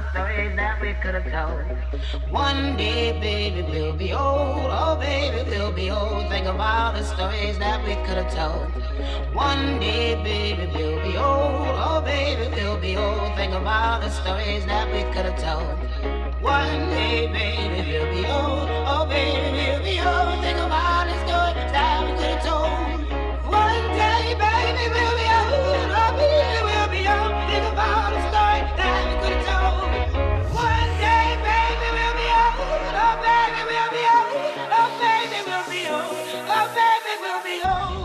the stories that we could have told. One day, baby, we'll be old. Oh, baby, we'll be old. Think of all the stories that we could have told. One day, baby, we'll be old. Oh, baby, we'll be old. Think of all the stories that we could have told. One day, baby, we'll be old. Oh, baby, we'll be old. Think of all the stories that we could have told. One day, baby, we'll be old. Oh, baby, we'll be old. Think of all the stories that we could have told. One day, baby, we'll be old. Oh, baby, we'll be old. Oh, baby, we'll be old. Oh, baby, we'll be old.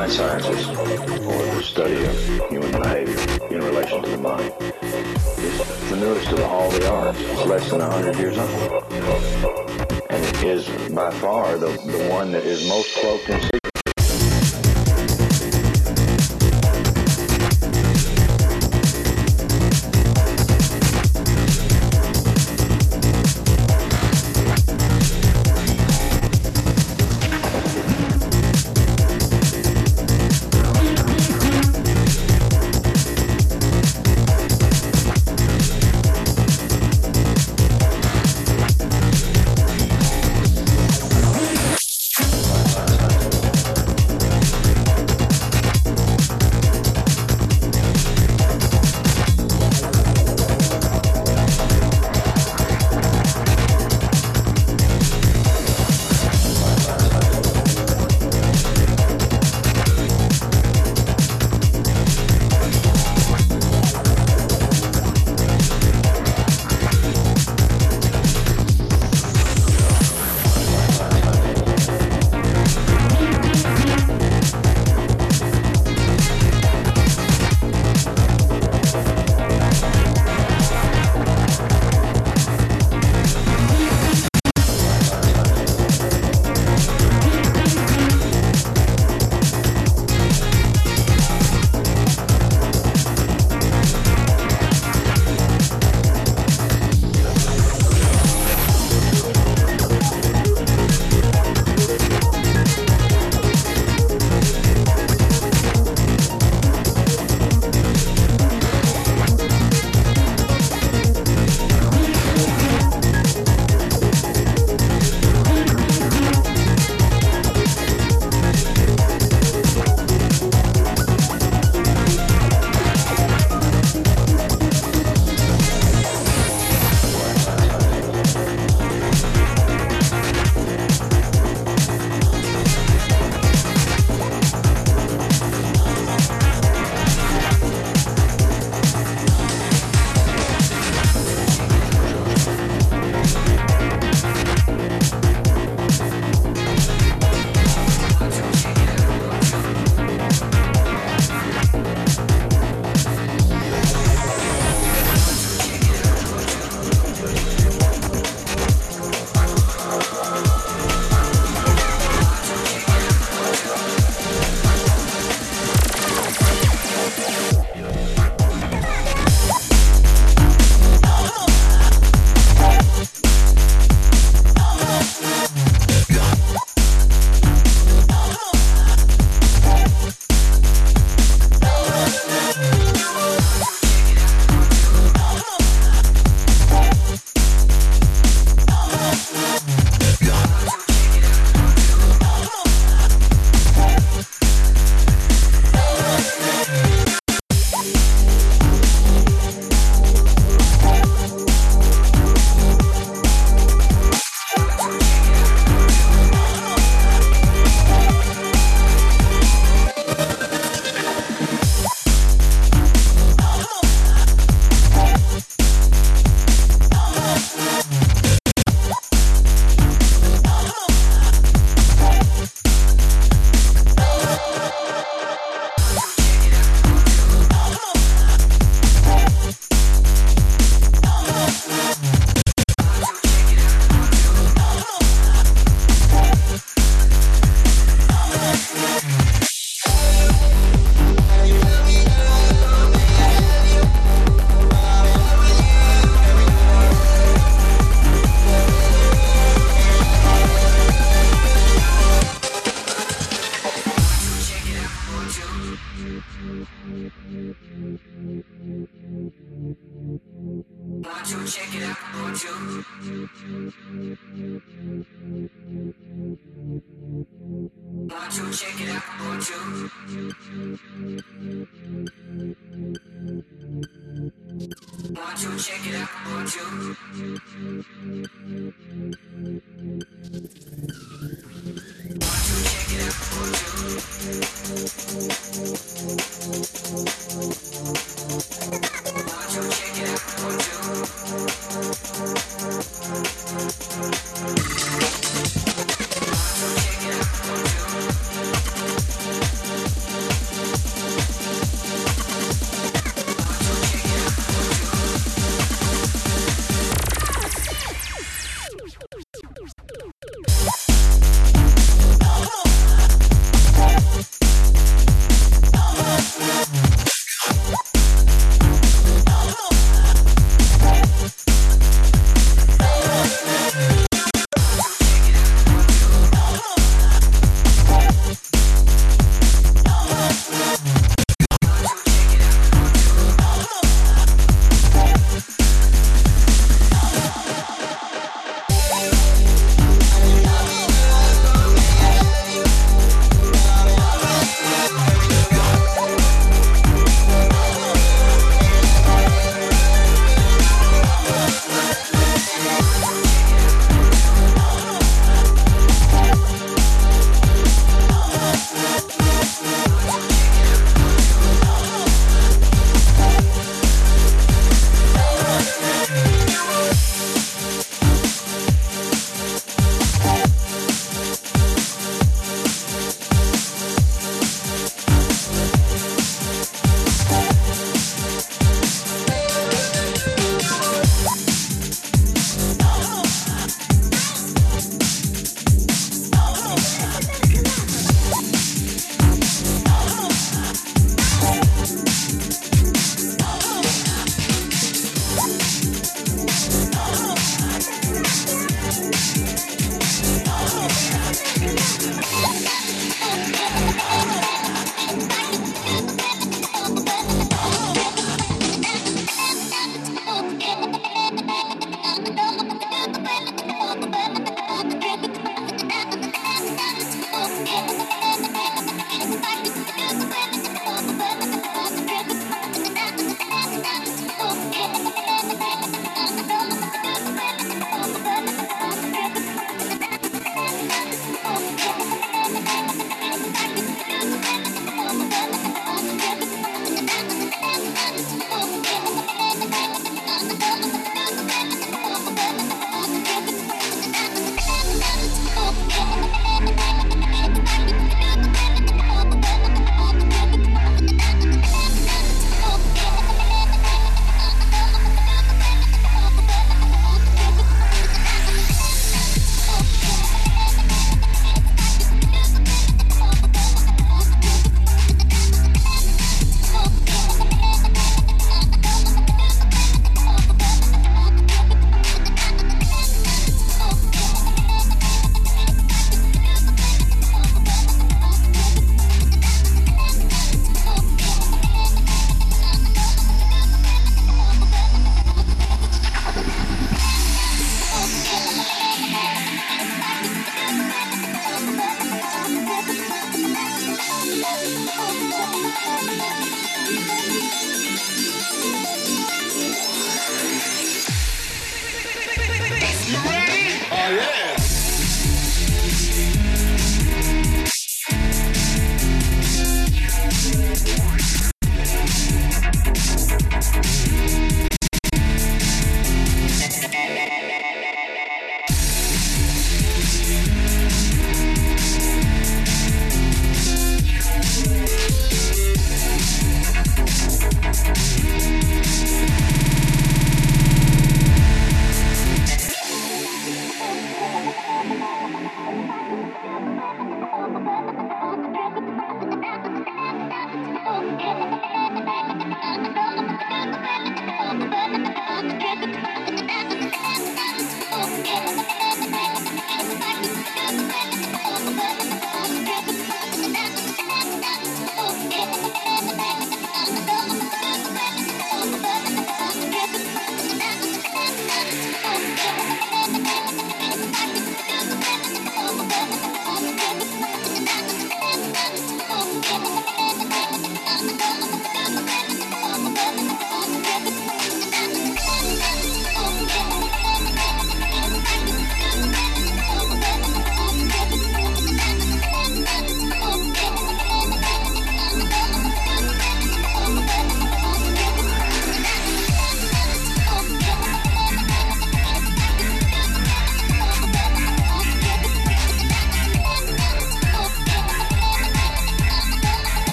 mind sciences, or the study of human behavior in relation to the mind. It's the newest of all the arts. It's less than 100 years old. And it is by far the one that is most cloaked in secret.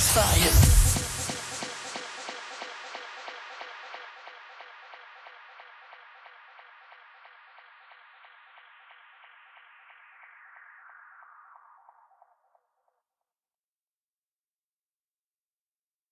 satisfy it.